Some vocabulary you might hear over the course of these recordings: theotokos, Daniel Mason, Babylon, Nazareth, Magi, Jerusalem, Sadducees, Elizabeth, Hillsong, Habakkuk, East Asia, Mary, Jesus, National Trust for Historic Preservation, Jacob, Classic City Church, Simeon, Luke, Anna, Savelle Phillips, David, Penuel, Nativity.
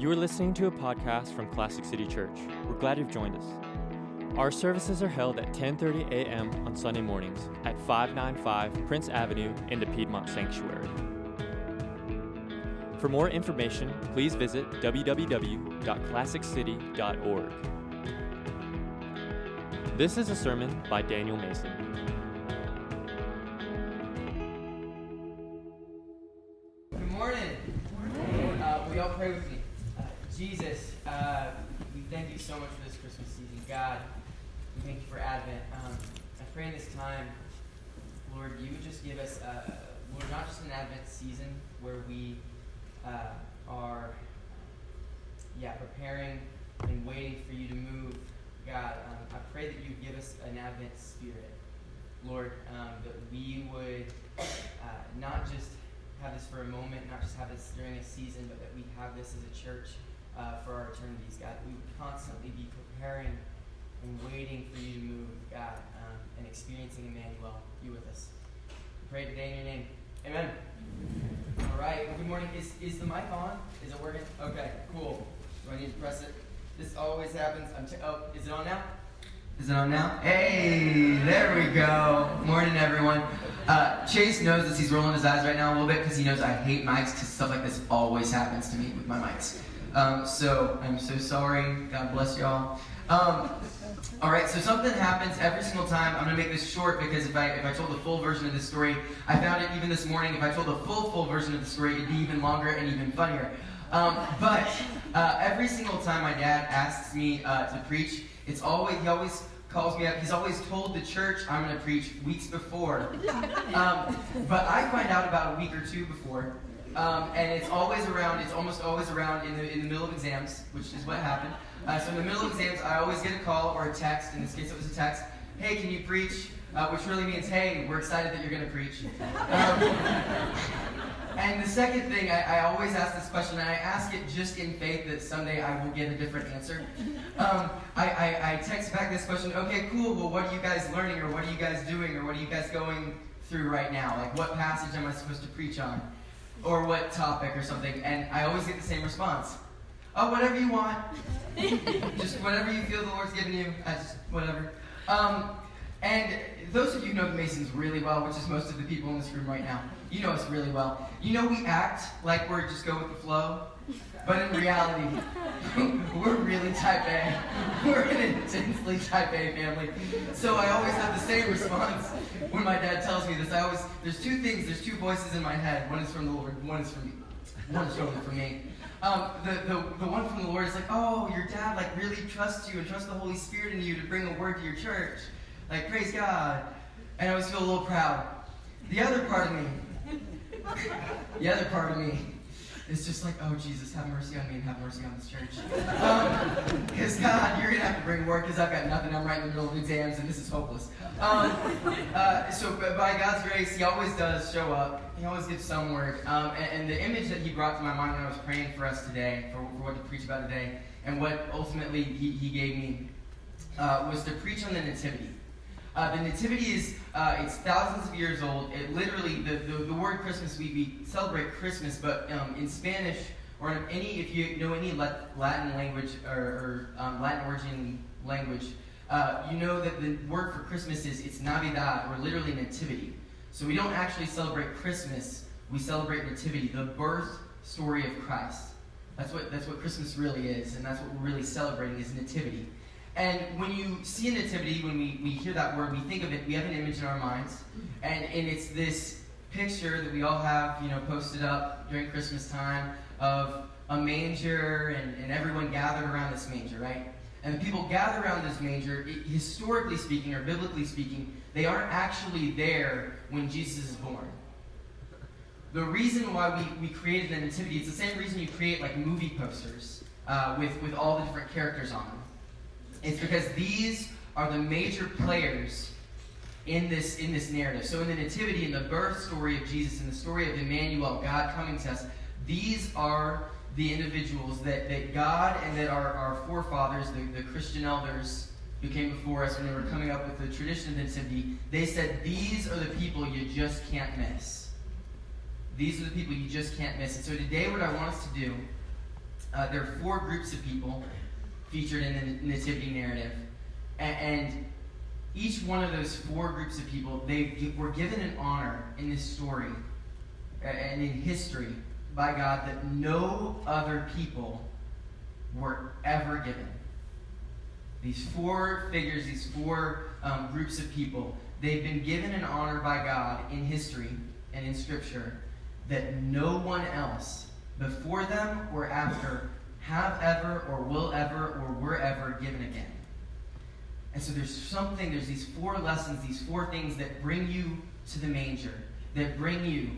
You are listening to a podcast from Classic City Church. We're glad you've joined us. Our services are held at 10:30 a.m. on Sunday mornings at 595 Prince Avenue in the Piedmont Sanctuary. For more information, please visit www.classiccity.org. This is a sermon by Daniel Mason. Good morning. Will y'all pray with me? Jesus, we thank you so much for this Christmas season. God, we thank you for Advent. I pray in this time, Lord, you would just give us, Lord, not just an Advent season where we are, preparing and waiting for you to move. God, I pray that you would give us an Advent spirit, Lord, that we would not just have this for a moment, not just have this during a season, but that we have this as a church for our eternities, God. We would constantly be preparing and waiting for you to move, God, and experiencing Emmanuel, you with us. We pray today in your name. Amen. All right. Well, good morning. Is the mic on? Is it working? Okay. Cool. Do I need to press it? This always happens. Oh, is it on now? Is it on now? Hey, there we go. Morning, everyone. Chase knows this. He's rolling his eyes right now a little bit because he knows I hate mics because stuff like this always happens to me with my mics. So I'm so sorry. God bless y'all. All right, so something happens every single time. I'm going to make this short because if I told the full version of this story, I found it even this morning. If I told the full version of the story, it'd be even longer and even funnier. But every single time my dad asks me to preach, he always calls me up. He's always told the church I'm going to preach weeks before. But I find out about a week or two before. And it's almost always around in the middle of exams, which is what happened. So in the middle of exams, I always get a call or a text. In this case, it was a text. Hey, can you preach? Which really means, hey, we're excited that you're going to preach. And the second thing, I always ask this question, and I ask it just in faith that someday I will get a different answer. I text back this question, okay, cool, well, what are you guys learning, or what are you guys doing, or what are you guys going through right now? Like, what passage am I supposed to preach on? Or what topic or something, and I always get the same response. Oh, whatever you want. Just whatever you feel the Lord's giving you. Just whatever. And those of you who know the Masons really well, which is most of the people in this room right now, you know us really well. You know we act like we're just go with the flow, but in reality, we're really type A. We're an intensely type A family. So I always have the same response when my dad tells me this. There's two things, there's two voices in my head. One is from the Lord, one is from me. One is totally from me. The one from the Lord is like, oh, your dad like really trusts you and trusts the Holy Spirit in you to bring a word to your church. Like, praise God. And I always feel a little proud. The other part of me is just like, oh, Jesus, have mercy on me and have mercy on this church. Because, God, you're going to have to bring work because I've got nothing. I'm right in the middle of exams, and this is hopeless. So by God's grace, he always does show up. He always gives some word. And the image that he brought to my mind when I was praying for us today, for what to preach about today, and what ultimately he gave me, was to preach on the Nativity. The Nativity is it's thousands of years old. It literally, the word Christmas, we celebrate Christmas, but in Spanish, or in any, if you know any Latin language, or Latin origin language, you know that the word for Christmas is, it's Navidad, or literally Nativity. So we don't actually celebrate Christmas, we celebrate Nativity, the birth story of Christ. That's what Christmas really is, and that's what we're really celebrating is Nativity. And when you see a nativity, when we hear that word, we think of it, we have an image in our minds. And it's this picture that we all have, posted up during Christmas time of a manger and everyone gathered around this manger, right? And the people gathered around this manger, historically speaking or biblically speaking, they aren't actually there when Jesus is born. The reason why we created the nativity, it's the same reason you create like movie posters with all the different characters on them. It's because these are the major players in this narrative. So in the Nativity, in the birth story of Jesus, in the story of Emmanuel, God coming to us, these are the individuals that God and that our forefathers, the Christian elders who came before us when they were coming up with the tradition of the Nativity, they said, these are the people you just can't miss. These are the people you just can't miss. And so today what I want us to do There are four groups of people featured in the Nativity narrative. And each one of those four groups of people, they were given an honor in this story and in history by God that no other people were ever given. These four figures, these four groups of people, they've been given an honor by God in history and in Scripture that no one else before them or after have ever or will ever or were ever given again. And so there's these four lessons, these four things that bring you to the manger, that bring you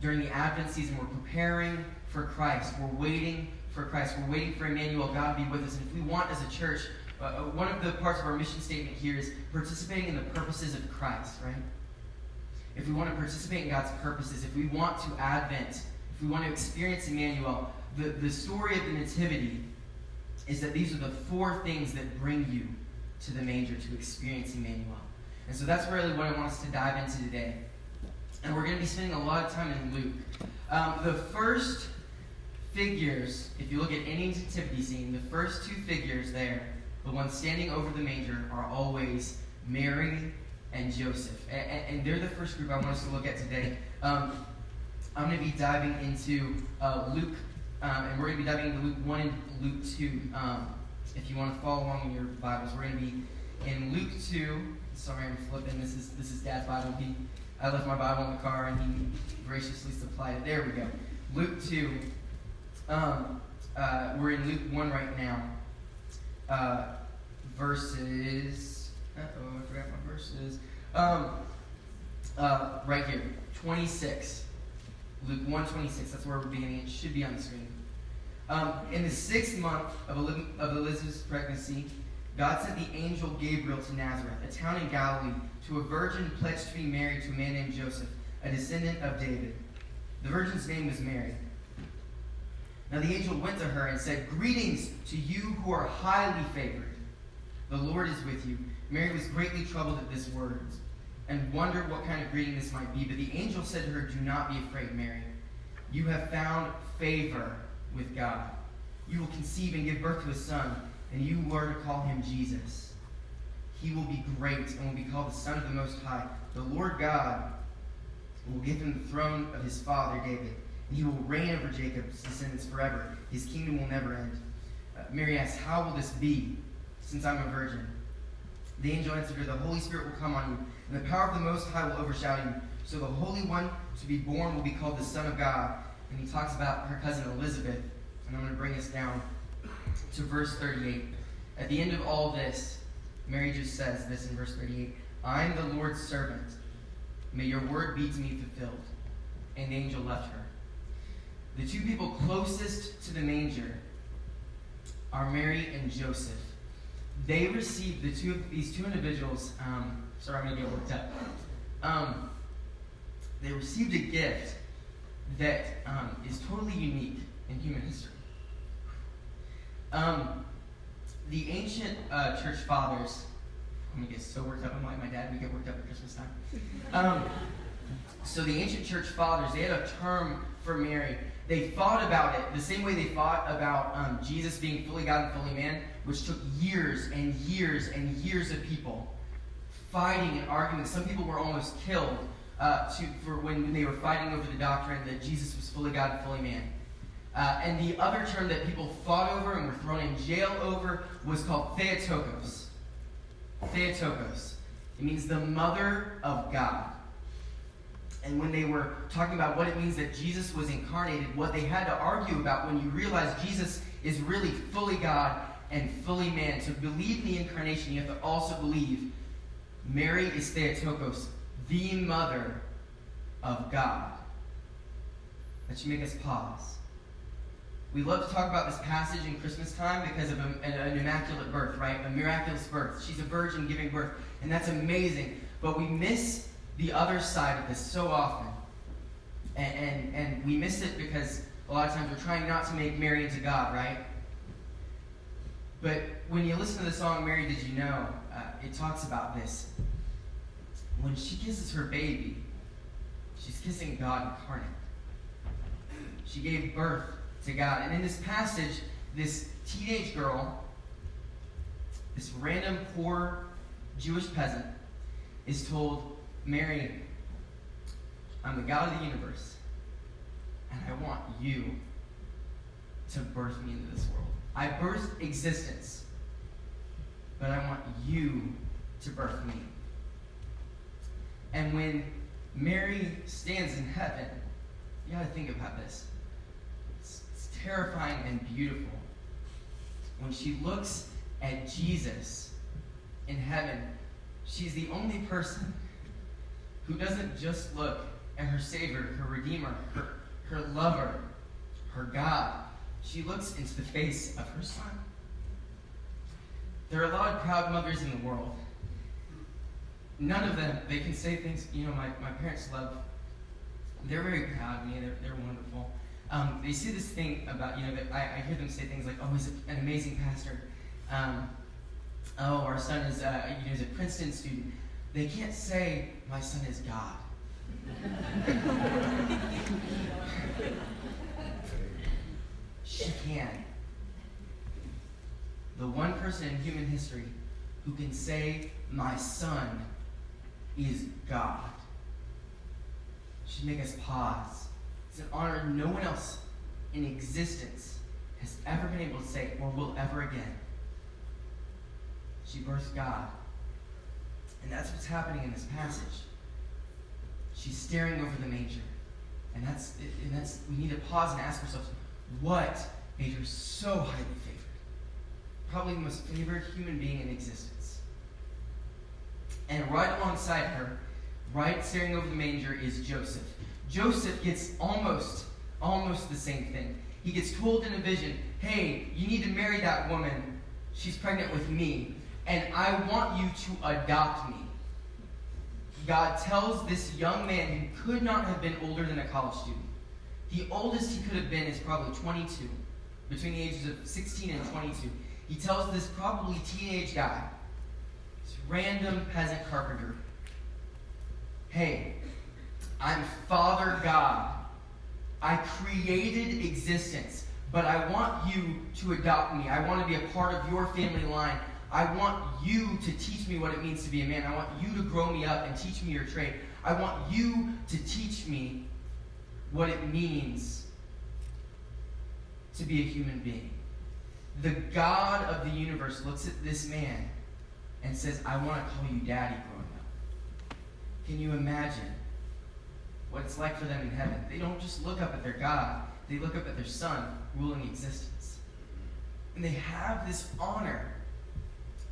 during the Advent season. We're preparing for Christ. We're waiting for Christ. We're waiting for Emmanuel, God, to be with us. And if we want as a church, one of the parts of our mission statement here is participating in the purposes of Christ, right? If we want to participate in God's purposes, if we want to Advent, if we want to experience Emmanuel, the story of the Nativity is that these are the four things that bring you to the manger to experience Emmanuel. And so that's really what I want us to dive into today. And we're going to be spending a lot of time in Luke. The first figures, if you look at any nativity scene, the first two figures there, the ones standing over the manger, are always Mary and Joseph. And they're the first group I want us to look at today. I'm going to be diving into Luke, and we're going to be diving into Luke 1 and Luke 2. If you want to follow along in your Bibles, we're going to be in Luke 2. Sorry, I'm flipping. This is Dad's Bible. I left my Bible in the car, and he graciously supplied it. There we go. Luke 2. We're in Luke 1 right now. Verses. I forgot my verses. Right here, 26. Luke 1:26. That's where we're beginning. It should be on the screen. In the 6th month of Elizabeth's pregnancy, God sent the angel Gabriel to Nazareth, a town in Galilee, to a virgin pledged to be married to a man named Joseph, a descendant of David. The virgin's name was Mary. Now the angel went to her and said, "Greetings to you who are highly favored. The Lord is with you." Mary was greatly troubled at this word and wondered what kind of greeting this might be. But the angel said to her, "Do not be afraid, Mary. You have found favor with God. You will conceive and give birth to a son, and you are to call him Jesus. He will be great and will be called the Son of the Most High. The Lord God will give him the throne of his father David, and he will reign over Jacob's descendants forever. His kingdom will never end." Mary asked, "How will this be, since I'm a virgin?" The angel answered her, "The Holy Spirit will come on you, and the power of the Most High will overshadow you. So the Holy One to be born will be called the Son of God." And he talks about her cousin Elizabeth. And I'm going to bring us down to verse 38. At the end of all this, Mary just says this in verse 38. "I am the Lord's servant. May your word be to me fulfilled." And the angel left her. The two people closest to the manger are Mary and Joseph. They received these two individuals. Sorry, I'm going to get worked up. They received a gift that is totally unique in human history. The ancient church fathers, I'm going to get so worked up, I'm like my dad, we get worked up at Christmas time. So the ancient church fathers, they had a term for Mary. They thought about it the same way they thought about Jesus being fully God and fully man, which took years and years and years of people fighting and arguing. Some people were almost killed for when they were fighting over the doctrine that Jesus was fully God and fully man. And the other term that people fought over and were thrown in jail over was called theotokos. Theotokos. It means the mother of God. And when they were talking about what it means that Jesus was incarnated, what they had to argue about when you realize Jesus is really fully God and fully man. To believe in the incarnation, you have to also believe Mary is Theotokos, the mother of God. That should make us pause. We love to talk about this passage in Christmas time because of an immaculate birth, right? A miraculous birth. She's a virgin giving birth, and that's amazing. But we miss the other side of this so often. And we miss it because a lot of times we're trying not to make Mary into God, right? But when you listen to the song, "Mary, Did You Know?", it talks about this. When she kisses her baby, she's kissing God incarnate. She gave birth to God. And in this passage, this teenage girl, this random poor Jewish peasant, is told, Mary, I'm the God of the universe, and I want you to birth me into this world. I birthed existence, but I want you to birth me. And when Mary stands in heaven, you got to think about this. It's terrifying and beautiful. When she looks at Jesus in heaven, she's the only person who doesn't just look at her Savior, her Redeemer, her lover, her God. She looks into the face of her Son. There are a lot of proud mothers in the world. None of them, they can say things, you know, my parents love, they're very proud of me, they're wonderful. They say this thing about, you know, that I hear them say things like, oh, he's an amazing pastor. Oh, our son is you know, he's a Princeton student. They can't say, my son is God. She can. The one person in human history who can say, my son is God. Should make us pause. It's an honor no one else in existence has ever been able to say or will ever again. She birthed God. And that's what's happening in this passage. She's staring over the manger. And that's we need to pause and ask ourselves, what made her so highly favored? Probably the most favored human being in existence. And right alongside her, right staring over the manger, is Joseph. Joseph gets almost the same thing. He gets told in a vision, hey, you need to marry that woman. She's pregnant with me, and I want you to adopt me. God tells this young man who could not have been older than a college student. The oldest he could have been is probably 22, between the ages of 16 and 22. He tells this probably teenage guy, this random peasant carpenter, hey, I'm Father God. I created existence, but I want you to adopt me. I want to be a part of your family line. I want you to teach me what it means to be a man. I want you to grow me up and teach me your trade. I want you to teach me what it means to be a human being. The God of the universe looks at this man and says, I want to call you daddy growing up. Can you imagine what it's like for them in heaven? They don't just look up at their God. They look up at their Son ruling existence. And they have this honor.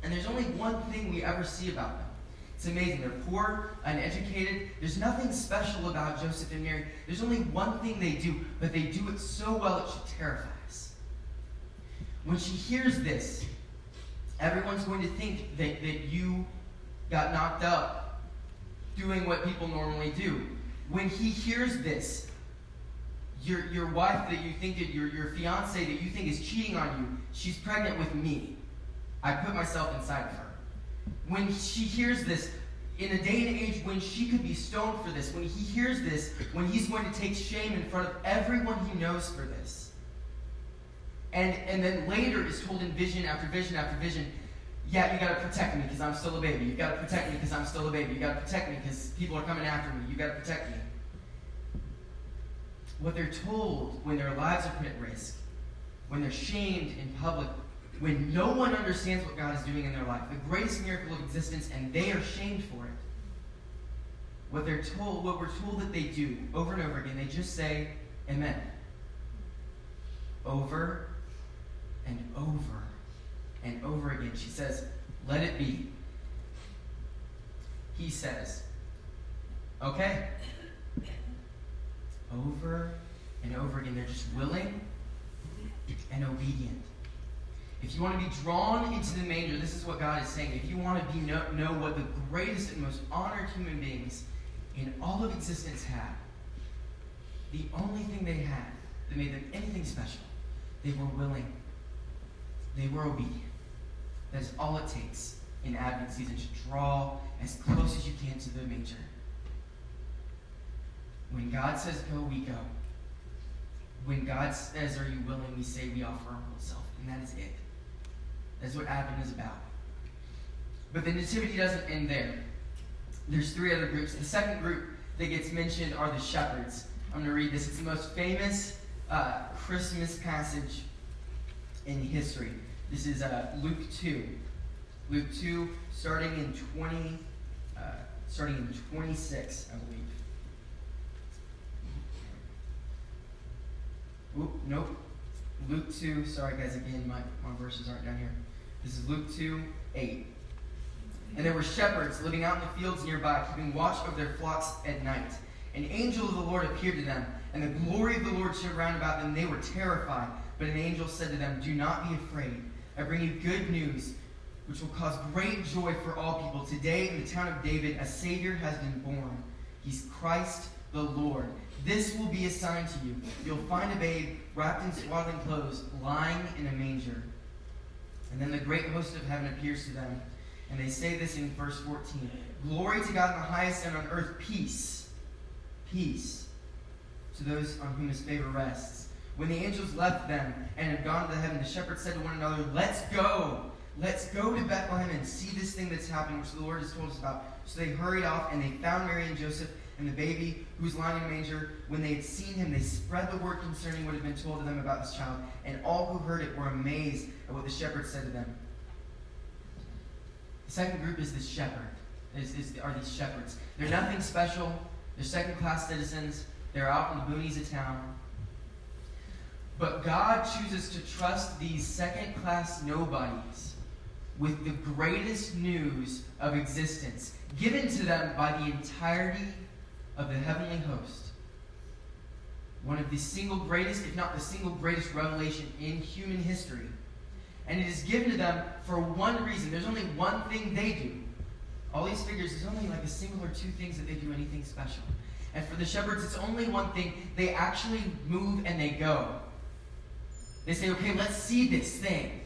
And there's only one thing we ever see about them. It's amazing. They're poor, uneducated. There's nothing special about Joseph and Mary. There's only one thing they do, but they do it so well it should terrify us. When she hears this, everyone's going to think that you got knocked up doing what people normally do. When he hears this, your wife that you think, your fiance that you think is cheating on you, she's pregnant with me. I put myself inside of her. When she hears this, in a day and age when she could be stoned for this, when he hears this, when he's going to take shame in front of everyone he knows for this. And then later is told in vision after vision after vision, yeah, you got to protect me because I'm still a baby. You got to protect me because I'm still a baby. You got to protect me because people are coming after me. You got to protect me. What they're told when their lives are put at risk, when they're shamed in public, when no one understands what God is doing in their life, the greatest miracle of existence, and they are shamed for it. What we're told that they do over and over again, they just say, amen. Over and over and over again. She says, let it be. He says, okay. Over and over again. They're just willing and obedient. If you want to be drawn into the manger, this is what God is saying. If you want to know what the greatest and most honored human beings in all of existence had, the only thing they had that made them anything special, they were willing. They were obedient. That is all it takes in Advent season, to draw as close as you can to the manger. When God says go, we go. when God says, are you willing, we say we offer our whole self. And that is it. That's what Advent is about. But the Nativity doesn't end there. There's three other groups. The second group that gets mentioned are the shepherds. I'm going to read this. It's the most famous Christmas passage in history. This is Luke 2. Luke 2, starting in 26, I believe. Oop, nope. Luke 2, sorry guys, again, my verses aren't down here. This is Luke 2, 8. And there were shepherds living out in the fields nearby, keeping watch over their flocks at night. An angel of the Lord appeared to them, and the glory of the Lord stood round about them. They were terrified, but an angel said to them, do not be afraid. I bring you good news, which will cause great joy for all people. Today in the town of David, a Savior has been born. He's Christ the Lord. This will be a sign to you. You'll find a babe wrapped in swaddling clothes, lying in a manger. And then the great host of heaven appears to them. And they say this in verse 14. Glory to God in the highest, and on earth peace. Peace to those on whom his favor rests. When the angels left them and had gone to heaven, the shepherds said to one another, let's go. Let's go to Bethlehem and see this thing that's happening, which the Lord has told us about. So they hurried off, and they found Mary and Joseph and the baby who was lying in a manger. When they had seen him, they spread the word concerning what had been told to them about this child. And all who heard it were amazed at what the shepherds said to them. The second group is the shepherd. Are these shepherds. They're nothing special. They're second-class citizens. They're out in the boonies of town. But God chooses to trust these second-class nobodies with the greatest news of existence, given to them by the entirety of the heavenly host. One of the single greatest, if not the single greatest, revelation in human history. And it is given to them for one reason. There's only one thing they do. All these figures, there's only like a single or two things that they do anything special. And for the shepherds, it's only one thing. They actually move and they go. They say, okay, let's see this thing.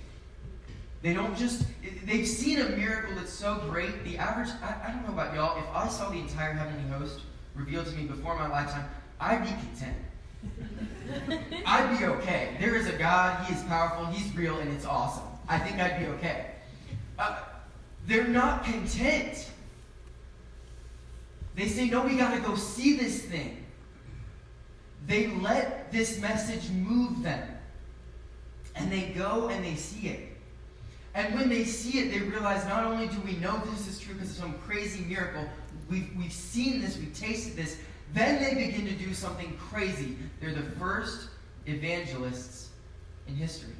They don't just, they've seen a miracle that's so great. The average, I don't know about y'all, if I saw the entire heavenly host revealed to me before my lifetime, I'd be content. I'd be okay. There is a God, he is powerful, he's real, and it's awesome. I think I'd be okay. They're not content. They say, no, we gotta go see this thing. They let this message move them. And they go and they see it. And when they see it, they realize not only do we know this is true because of some crazy miracle, we've seen this, we've tasted this. Then they begin to do something crazy. They're the first evangelists in history.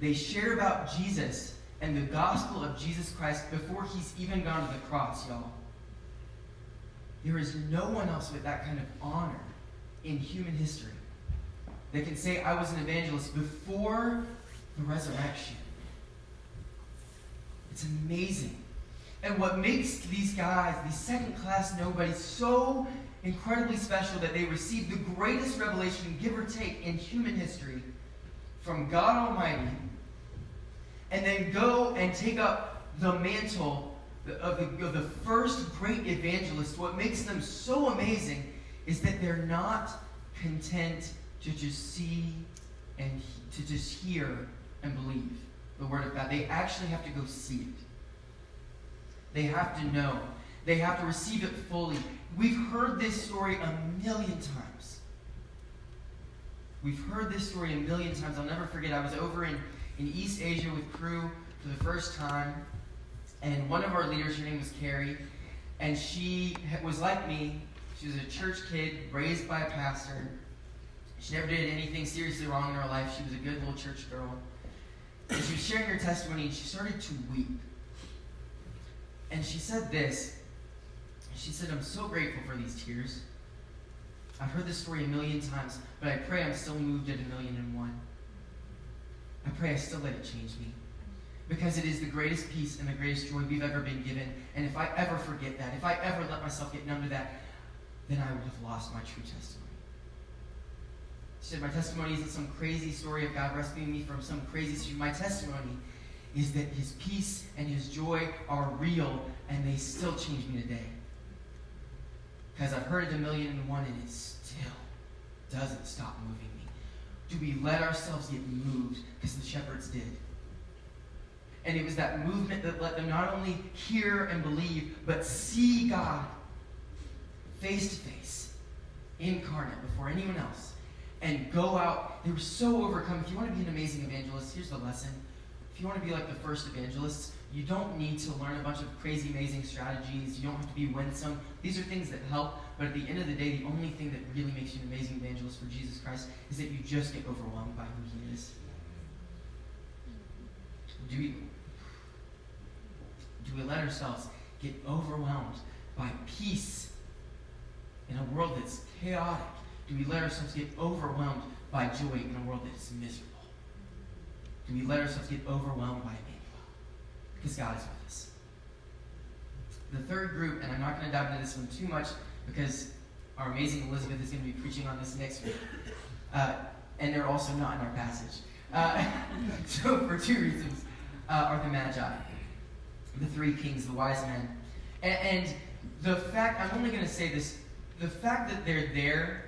They share about Jesus and the gospel of Jesus Christ before he's even gone to the cross, y'all. There is no one else with that kind of honor in human history that can say, I was an evangelist before the resurrection. It's amazing. And what makes these guys, these second-class nobodies, so incredibly special that they receive the greatest revelation, give or take, in human history from God Almighty, and then go and take up the mantle of the first great evangelist. What makes them so amazing is that they're not content to just see and to just hear and believe the word of God. They actually have to go see it. They have to know. They have to receive it fully. We've heard this story a million times. We've heard this story a million times. I'll never forget. I was over in East Asia with crew for the first time. And one of our leaders, her name was Carrie. And she was like me. She was a church kid raised by a pastor. She never did anything seriously wrong in her life. She was a good little church girl. And she was sharing her testimony, and she started to weep. And she said this. She said, I'm so grateful for these tears. I've heard this story a million times, but I pray I'm still moved at 1,000,001. I pray I still let it change me. Because it is the greatest peace and the greatest joy we've ever been given. And if I ever forget that, if I ever let myself get numb to that, then I would have lost my true testimony. She said, my testimony isn't some crazy story of God rescuing me from some crazy situation. My testimony is that his peace and his joy are real, and they still change me today. Because I've heard it 1,000,001, and it still doesn't stop moving me? Do we let ourselves get moved because the shepherds did? And it was that movement that let them not only hear and believe, but see God face to face, incarnate before anyone else, and go out. They were so overcome. If you want to be an amazing evangelist, here's the lesson. If you want to be like the first evangelists, you don't need to learn a bunch of crazy, amazing strategies. You don't have to be winsome. These are things that help, but at the end of the day, the only thing that really makes you an amazing evangelist for Jesus Christ is that you just get overwhelmed by who He is. Do we let ourselves get overwhelmed by peace in a world that's chaotic? Do we let ourselves get overwhelmed by joy in a world that is miserable? Do we let ourselves get overwhelmed by Emmanuel? Because God is with us. The third group, and I'm not going to dive into this one too much because our amazing Elizabeth is going to be preaching on this next week. And they're also not in our passage. So for two reasons, are the Magi, the three kings, the wise men. And the fact, I'm only going to say this, the fact that they're there,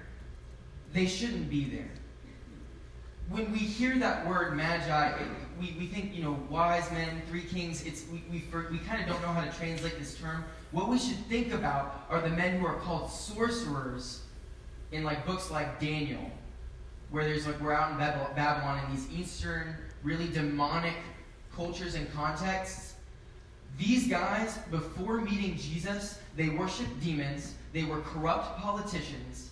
they shouldn't be there. When we hear that word Magi, we think, you know, wise men, three kings. We kind of don't know how to translate this term. What we should think about are the men who are called sorcerers in like books like Daniel, where there's like we're out in Babylon in these Eastern, really demonic cultures and contexts. These guys, before meeting Jesus, they worshiped demons, they were corrupt politicians,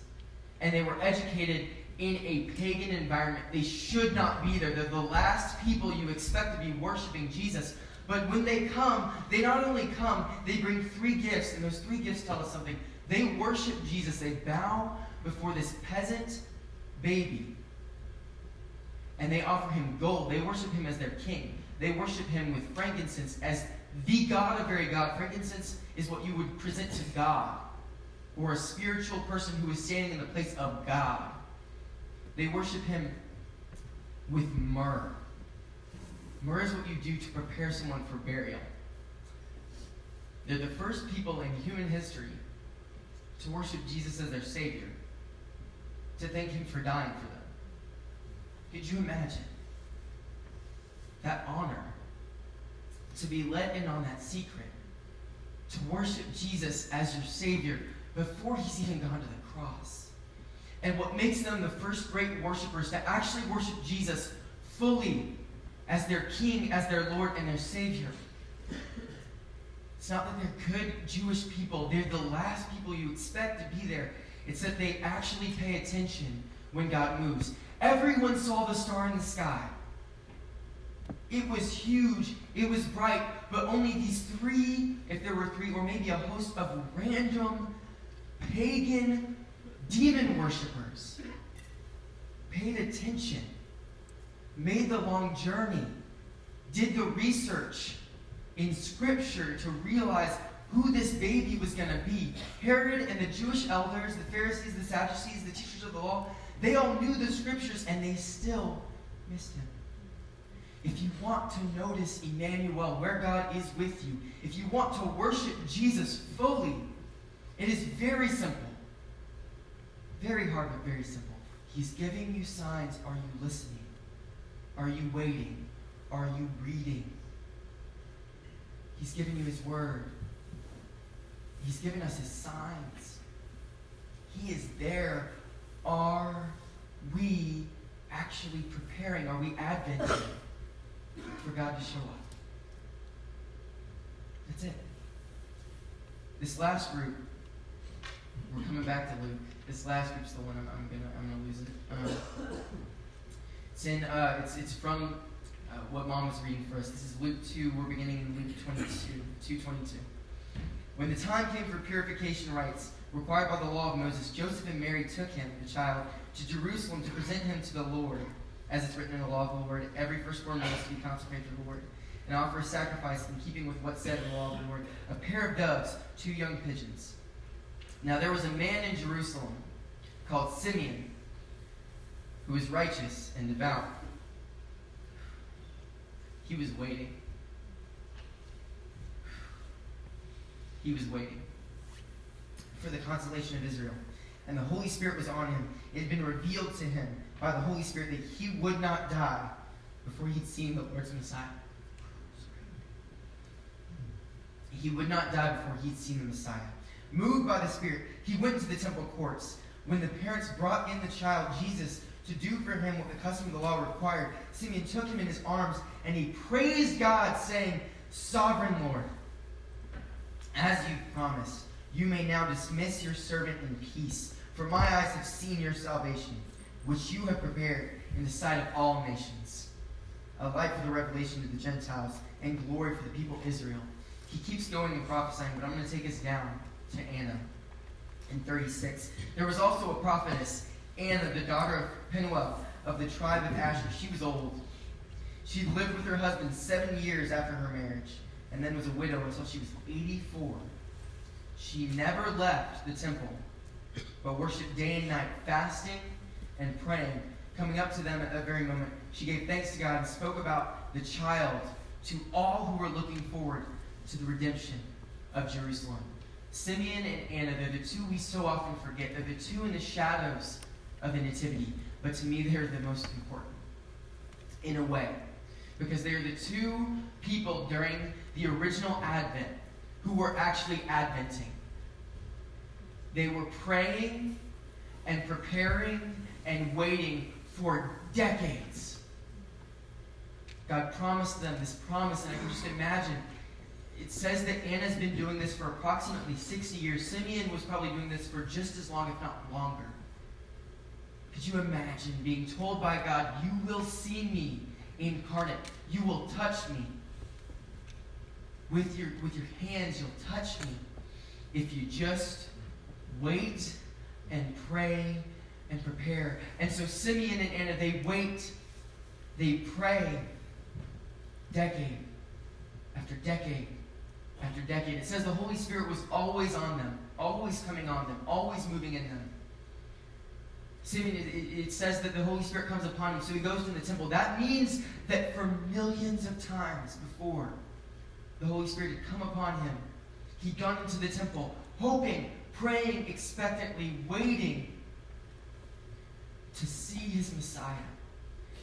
and they were educated in a pagan environment. They should not be there. They're the last people you expect to be worshiping Jesus. But when they come, they not only come, they bring three gifts, and those three gifts tell us something. They worship Jesus. They bow before this peasant baby, and they offer him gold. They worship him as their king. They worship him with frankincense as the God of very God. Frankincense is what you would present to God, or a spiritual person who is standing in the place of God. They worship him with myrrh. Myrrh is what you do to prepare someone for burial. They're the first people in human history to worship Jesus as their Savior, to thank him for dying for them. Could you imagine that honor, to be let in on that secret, to worship Jesus as your Savior before he's even gone to the cross? And what makes them the first great worshipers to actually worship Jesus fully as their King, as their Lord, and their Savior. It's not that they're good Jewish people. They're the last people you expect to be there. It's that they actually pay attention when God moves. Everyone saw the star in the sky. It was huge. It was bright. But only these three, if there were three, or maybe a host of random pagan demon worshippers paid attention, made the long journey, did the research in Scripture to realize who this baby was going to be. Herod and the Jewish elders, the Pharisees, the Sadducees, the teachers of the law, they all knew the Scriptures, and they still missed him. If you want to notice Emmanuel, where God is with you, if you want to worship Jesus fully, it is very simple. Very hard, but very simple. He's giving you signs. Are you listening? Are you waiting? Are you reading? He's giving you his word. He's giving us his signs. He is there. Are we actually preparing? Are we adventing for God to show up? That's it. This last group, we're coming back to Luke. This last group's the one I'm gonna lose it. It's from what Mom was reading for us. This is Luke 2. We're beginning in Luke 2:22. When the time came for purification rites required by the law of Moses, Joseph and Mary took him, the child, to Jerusalem to present him to the Lord, as it's written in the law of the Lord. Every firstborn must be consecrated to the Lord and offer a sacrifice in keeping with what's said in the law of the Lord: a pair of doves, 2 young pigeons. Now there was a man in Jerusalem called Simeon, who was righteous and devout. He was waiting. He was waiting for the consolation of Israel, and the Holy Spirit was on him. It had been revealed to him by the Holy Spirit that he would not die before he'd seen the Lord's Messiah. He would not die before he'd seen the Messiah. Moved by the Spirit, he went into the temple courts. When the parents brought in the child Jesus to do for him what the custom of the law required, Simeon took him in his arms, and he praised God, saying, "Sovereign Lord, as you promised, you may now dismiss your servant in peace, for my eyes have seen your salvation, which you have prepared in the sight of all nations, a light for the revelation to the Gentiles, and glory for the people of Israel." He keeps going and prophesying, but I'm going to take us down to Anna in 36. There was also a prophetess, Anna, the daughter of Penuel, of the tribe of Asher. She was old. She lived with her husband 7 years after her marriage, and then was a widow until she was 84. She never left the temple, but worshiped day and night, fasting and praying. Coming up to them at that very moment, she gave thanks to God and spoke about the child to all who were looking forward to the redemption of Jerusalem. Simeon and Anna, they're the two we so often forget. They're the two in the shadows of the Nativity, but to me they're the most important, in a way, because they're the two people during the original Advent who were actually adventing. They were praying and preparing and waiting for decades. God promised them this promise, and I can just imagine. It says that Anna's been doing this for approximately 60 years. Simeon was probably doing this for just as long, if not longer. Could you imagine being told by God, "You will see me incarnate. You will touch me. With your hands, you'll touch me if you just wait and pray and prepare." And so Simeon and Anna, they wait, they pray, decade after decade after decade. It says the Holy Spirit was always on them, always coming on them, always moving in them. Simeon, it says that the Holy Spirit comes upon him, so he goes to the temple. That means that for millions of times before, the Holy Spirit had come upon him. He'd gone into the temple, hoping, praying, expectantly, waiting to see his Messiah,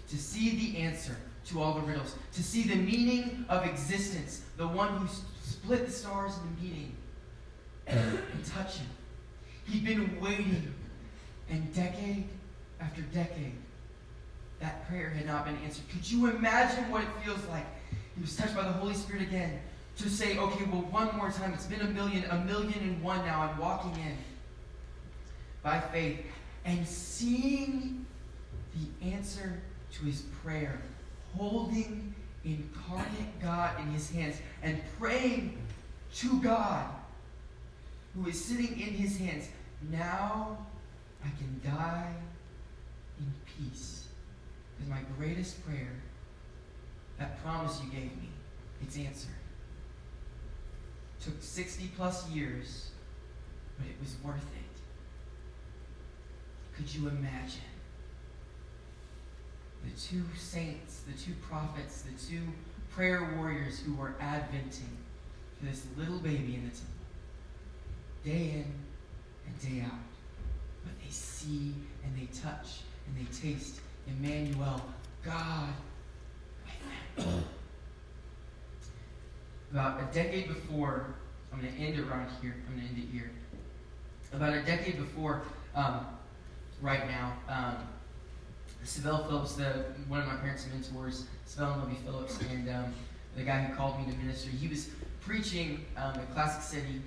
to see the answer to all the riddles, to see the meaning of existence, the one who split the stars in the meeting, and touch him. He'd been waiting, and decade after decade, that prayer had not been answered. Could you imagine what it feels like? He was touched by the Holy Spirit again to say, "Okay, well, one more time. It's been a million and one now. I'm walking in by faith and seeing the answer to his prayer, holding incarnate God in his hands and praying to God who is sitting in his hands. Now I can die in peace because my greatest prayer, that promise you gave me, it's answered." It took 60 plus years, but it was worth it. Could you imagine? The two saints, the two prophets, the two prayer warriors who were adventing for this little baby in the temple, day in and day out. But they see and they touch and they taste Emmanuel, God. About a decade before, I'm going to end it right here. I'm going to end it here. About a decade before, right now, Savelle Phillips, one of my parents' mentors, Savelle and Lovie Phillips, and the guy who called me to ministry, he was preaching at Classic City.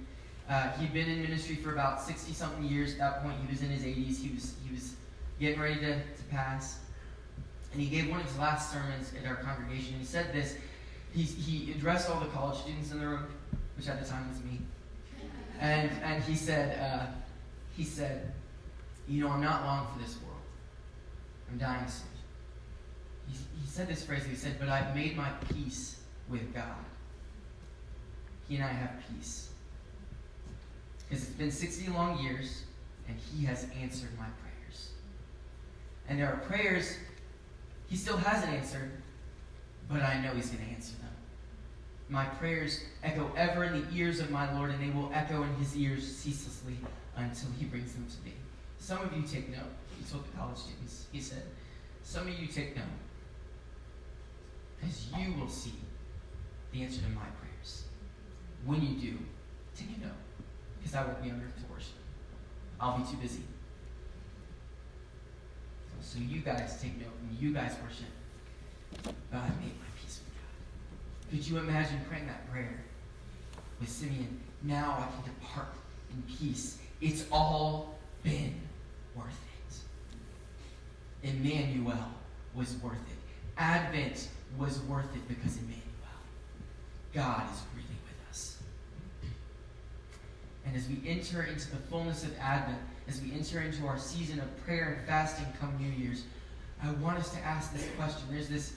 He'd been in ministry for about 60-something years. At that point, he was in his 80s. He was getting ready to pass. And he gave one of his last sermons at our congregation. He said this. He addressed all the college students in the room, which at the time was me. And he said, "You know, I'm not long for this world. I'm dying soon." He said this phrase. He said, "But I've made my peace with God." He and I have peace. Because it's been 60 long years, and he has answered my prayers. And there are prayers he still hasn't answered, but I know he's going to answer them. My prayers echo ever in the ears of my Lord, and they will echo in his ears ceaselessly until he brings them to me. Some of you take note. He told the college students, he said, some of you take note, because you will see the answer to my prayers. When you do, take a note, because I won't be on earth to worship. I'll be too busy. So you guys take note, and you guys worship. God, I made my peace with God. Could you imagine praying that prayer with Simeon? Now I can depart in peace. It's all been worth it. Emmanuel was worth it. Advent was worth it because Emmanuel, God is really with us. And as we enter into the fullness of Advent, as we enter into our season of prayer and fasting come New Year's, I want us to ask this question. There's this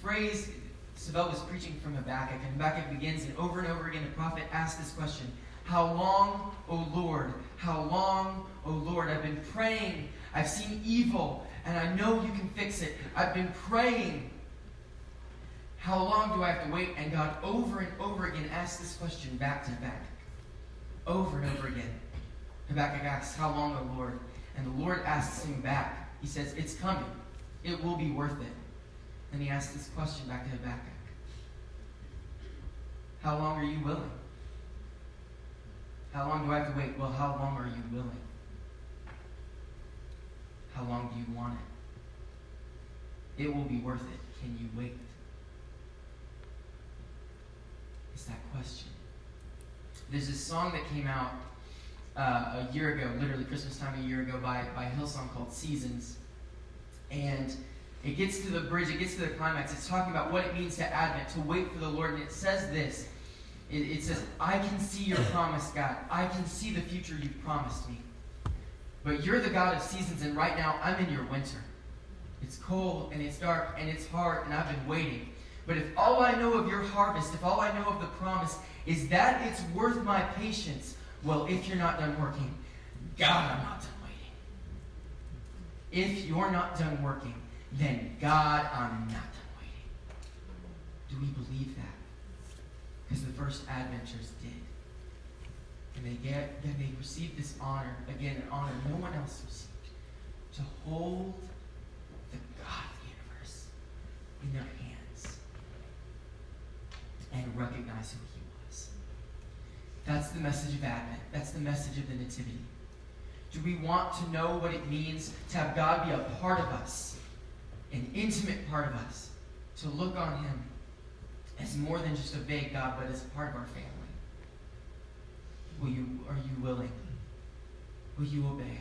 phrase Savelle was preaching from Habakkuk, and Habakkuk begins, and over again, the prophet asks this question, how long, O Lord? How long, O Lord? I've been praying. I've seen evil, and I know you can fix it. I've been praying. How long do I have to wait? And God over and over again asks this question back to Habakkuk. Over and over again. Habakkuk asks, how long, O Lord? And the Lord asks him back. He says, it's coming. It will be worth it. And he asks this question back to Habakkuk. How long are you willing? How long do I have to wait? Well, how long are you willing? How long do you want it? It will be worth it. Can you wait? It's that question. There's this song that came out a year ago, literally Christmas time a year ago, by Hillsong called Seasons. And it gets to the bridge, it gets to the climax. It's talking about what it means to Advent, to wait for the Lord. And it says this. It says, I can see your promise, God. I can see the future you've promised me. But you're the God of seasons, and right now I'm in your winter. It's cold, and it's dark, and it's hard, and I've been waiting. But if all I know of your harvest, if all I know of the promise, is that it's worth my patience, well, if you're not done working, God, I'm not done waiting. If you're not done working, then God, I'm not done waiting. Do we believe that? Because the first Adventures did. And they received this honor, again, an honor no one else received, to hold the God of the universe in their hands and recognize who he was. That's the message of Advent. That's the message of the Nativity. Do we want to know what it means to have God be a part of us, an intimate part of us, to look on him as more than just a vague God, but as part of our family? Are you willing? Will you obey?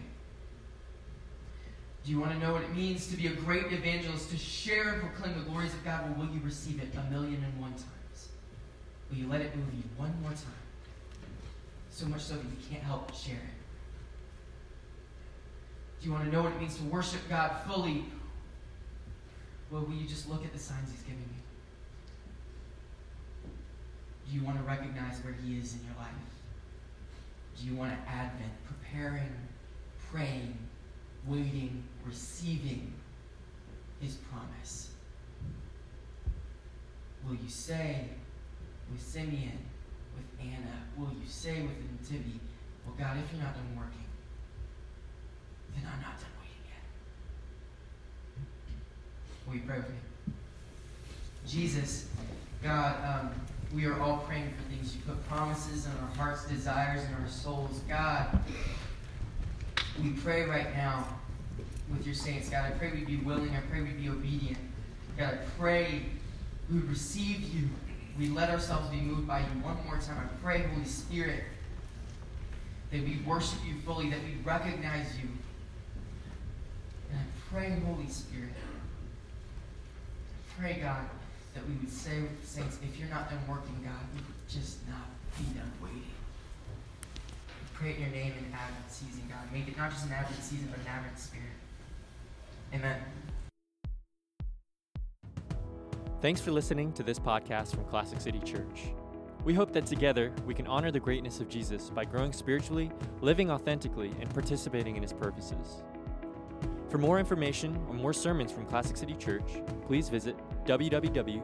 Do you want to know what it means to be a great evangelist, to share and proclaim the glories of God? Well, will you receive it 1,001,001 times? Will you let it move you one more time? So much so that you can't help but share it. Do you want to know what it means to worship God fully? Well, will you just look at the signs he's giving you? Do you want to recognize where he is in your life? Do you want to Advent, preparing, praying, waiting, receiving his promise? Will you say with Simeon, with Anna, will you say with the Nativity, well, God, if you're not done working, then I'm not done waiting yet. Will you pray with me? Jesus, God, we are all praying for things. You put promises on our hearts, desires, and our souls. God, we pray right now with your saints. God, I pray we'd be willing. I pray we'd be obedient. God, I pray we would receive you. We let ourselves be moved by you one more time. I pray, Holy Spirit, that we worship you fully, that we recognize you. And I pray, Holy Spirit, I pray, God, that we would say with the saints, if you're not done working, God, we would just not be done waiting. We pray in your name in Advent season, God. Make it not just an Advent season, but an Advent spirit. Amen. Thanks for listening to this podcast from Classic City Church. We hope that together we can honor the greatness of Jesus by growing spiritually, living authentically, and participating in his purposes. For more information or more sermons from Classic City Church, please visit www.classiccity.org.